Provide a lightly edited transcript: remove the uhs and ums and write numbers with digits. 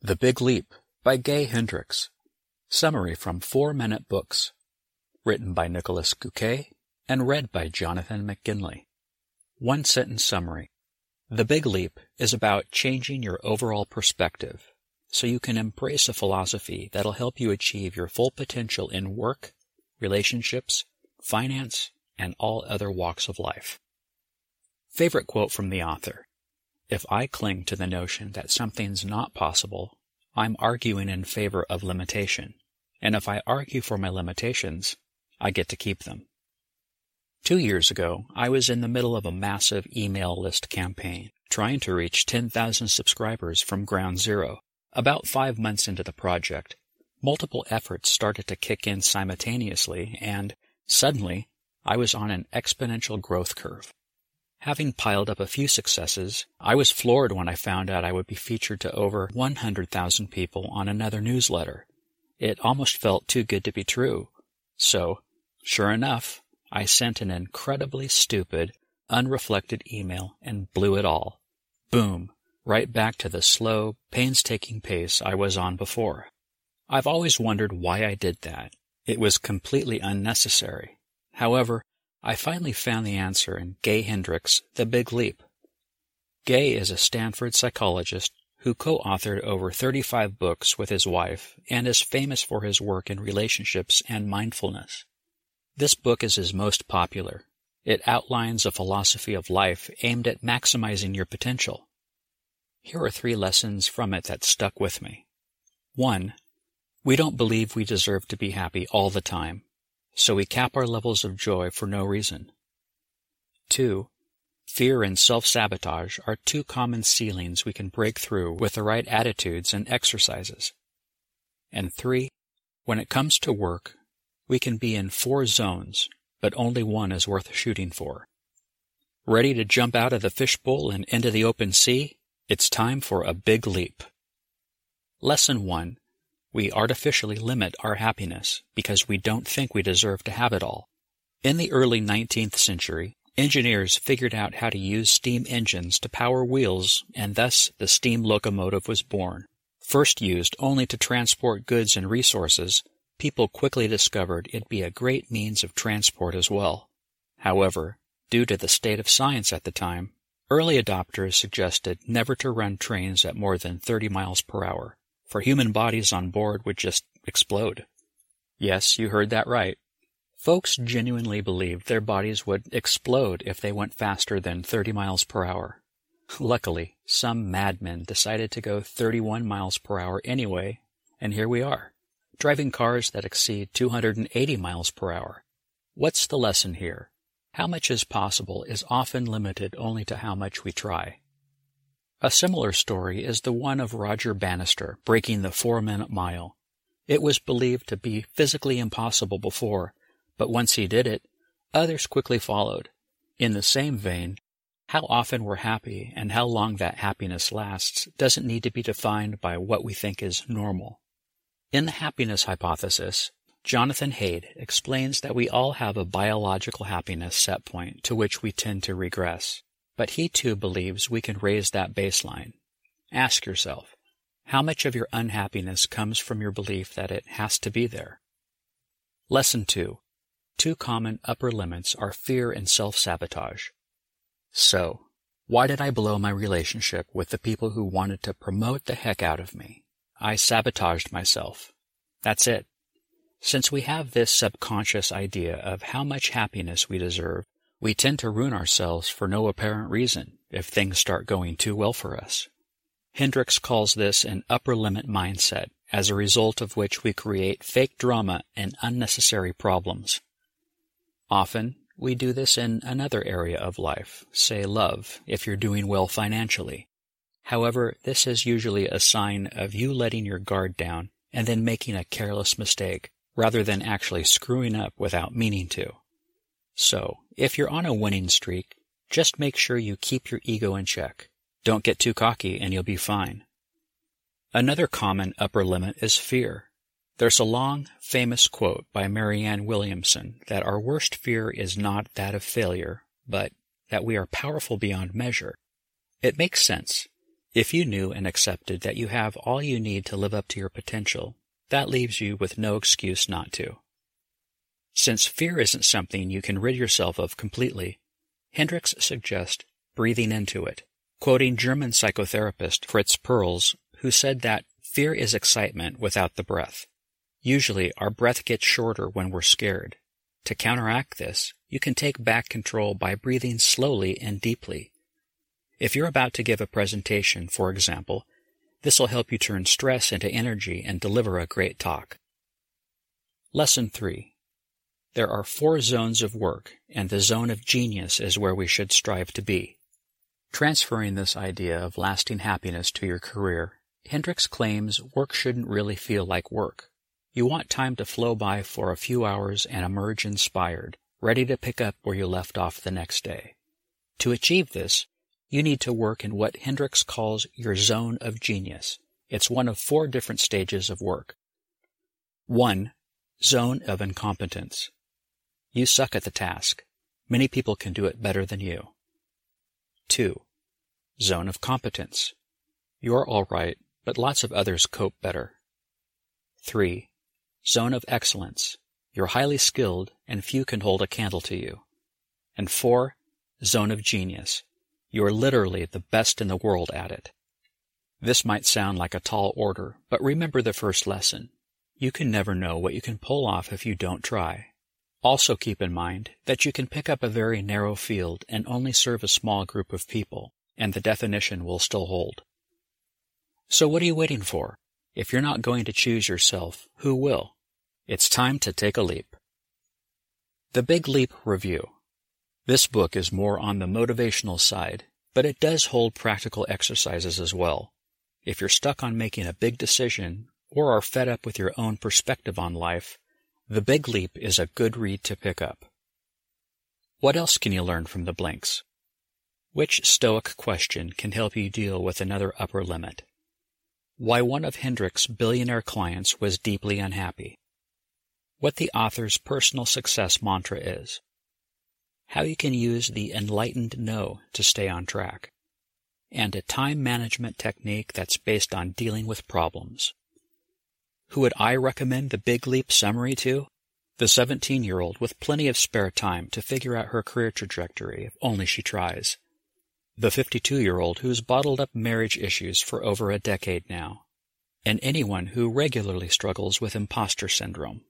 The Big Leap by Gay Hendricks. Summary from 4-Minute Books. Written by Nicholas Gouquet and read by Jonathan McGinley. One-sentence summary. The Big Leap is about changing your overall perspective so you can embrace a philosophy that'll help you achieve your full potential in work, relationships, finance, and all other walks of life. Favorite quote from the author. If I cling to the notion that something's not possible, I'm arguing in favor of limitation, and if I argue for my limitations, I get to keep them. 2 years ago, I was in the middle of a massive email list campaign, trying to reach 10,000 subscribers from ground zero. About 5 months into the project, multiple efforts started to kick in simultaneously, and, suddenly, I was on an exponential growth curve. Having piled up a few successes, I was floored when I found out I would be featured to over 100,000 people on another newsletter. It almost felt too good to be true. So, sure enough, I sent an incredibly stupid, unreflected email and blew it all. Boom! Right back to the slow, painstaking pace I was on before. I've always wondered why I did that. It was completely unnecessary. However, I finally found the answer in Gay Hendricks' The Big Leap. Gay is a Stanford psychologist who co-authored over 35 books with his wife and is famous for his work in relationships and mindfulness. This book is his most popular. It outlines a philosophy of life aimed at maximizing your potential. Here are 3 lessons from it that stuck with me. 1. We don't believe we deserve to be happy all the time, so we cap our levels of joy for no reason. 2. Fear and self-sabotage are 2 common ceilings we can break through with the right attitudes and exercises. And 3. When it comes to work, we can be in 4 zones, but only one is worth shooting for. Ready to jump out of the fishbowl and into the open sea? It's time for a big leap. Lesson 1. We artificially limit our happiness because we don't think we deserve to have it all. In the early 19th century, engineers figured out how to use steam engines to power wheels, and thus the steam locomotive was born. First used only to transport goods and resources, people quickly discovered it'd be a great means of transport as well. However, due to the state of science at the time, early adopters suggested never to run trains at more than 30 miles per hour. For human bodies on board would just explode. Yes, you heard that right. Folks genuinely believed their bodies would explode if they went faster than 30 miles per hour. Luckily, some madmen decided to go 31 miles per hour anyway, and here we are, driving cars that exceed 280 miles per hour. What's the lesson here? How much is possible is often limited only to how much we try. A similar story is the one of Roger Bannister breaking the 4-minute mile. It was believed to be physically impossible before, but once he did it, others quickly followed. In the same vein, how often we're happy and how long that happiness lasts doesn't need to be defined by what we think is normal. In The Happiness Hypothesis, Jonathan Haid explains that we all have a biological happiness set point to which we tend to regress. But he too believes we can raise that baseline. Ask yourself, how much of your unhappiness comes from your belief that it has to be there? Lesson 2. 2 common upper limits are fear and self-sabotage. So, why did I blow my relationship with the people who wanted to promote the heck out of me? I sabotaged myself. That's it. Since we have this subconscious idea of how much happiness we deserve, we tend to ruin ourselves for no apparent reason if things start going too well for us. Hendricks calls this an upper limit mindset, as a result of which we create fake drama and unnecessary problems. Often, we do this in another area of life, say love, if you're doing well financially. However, this is usually a sign of you letting your guard down and then making a careless mistake, rather than actually screwing up without meaning to. So, if you're on a winning streak, just make sure you keep your ego in check. Don't get too cocky and you'll be fine. Another common upper limit is fear. There's a long, famous quote by Marianne Williamson that our worst fear is not that of failure, but that we are powerful beyond measure. It makes sense. If you knew and accepted that you have all you need to live up to your potential, that leaves you with no excuse not to. Since fear isn't something you can rid yourself of completely, Hendricks suggests breathing into it, quoting German psychotherapist Fritz Perls, who said that fear is excitement without the breath. Usually, our breath gets shorter when we're scared. To counteract this, you can take back control by breathing slowly and deeply. If you're about to give a presentation, for example, this will help you turn stress into energy and deliver a great talk. Lesson 3. There are 4 zones of work, and the zone of genius is where we should strive to be. Transferring this idea of lasting happiness to your career, Hendricks claims work shouldn't really feel like work. You want time to flow by for a few hours and emerge inspired, ready to pick up where you left off the next day. To achieve this, you need to work in what Hendricks calls your zone of genius. It's one of 4 different stages of work. 1. Zone of incompetence. You suck at the task. Many people can do it better than you. 2. Zone of competence. You're all right, but lots of others cope better. 3. Zone of excellence. You're highly skilled, and few can hold a candle to you. And 4. Zone of genius. You're literally the best in the world at it. This might sound like a tall order, but remember the first lesson. You can never know what you can pull off if you don't try. Also keep in mind that you can pick up a very narrow field and only serve a small group of people, and the definition will still hold. So what are you waiting for? If you're not going to choose yourself, who will? It's time to take a leap. The Big Leap Review. This book is more on the motivational side, but it does hold practical exercises as well. If you're stuck on making a big decision or are fed up with your own perspective on life, The Big Leap is a good read to pick up. What else can you learn from the blanks? Which Stoic question can help you deal with another upper limit? Why one of Hendricks' billionaire clients was deeply unhappy? What the author's personal success mantra is? How you can use the enlightened no to stay on track, and a time management technique that's based on dealing with problems. Who would I recommend the Big Leap summary to? The 17-year-old with plenty of spare time to figure out her career trajectory if only she tries. The 52-year-old who's bottled up marriage issues for over a decade now. And anyone who regularly struggles with imposter syndrome.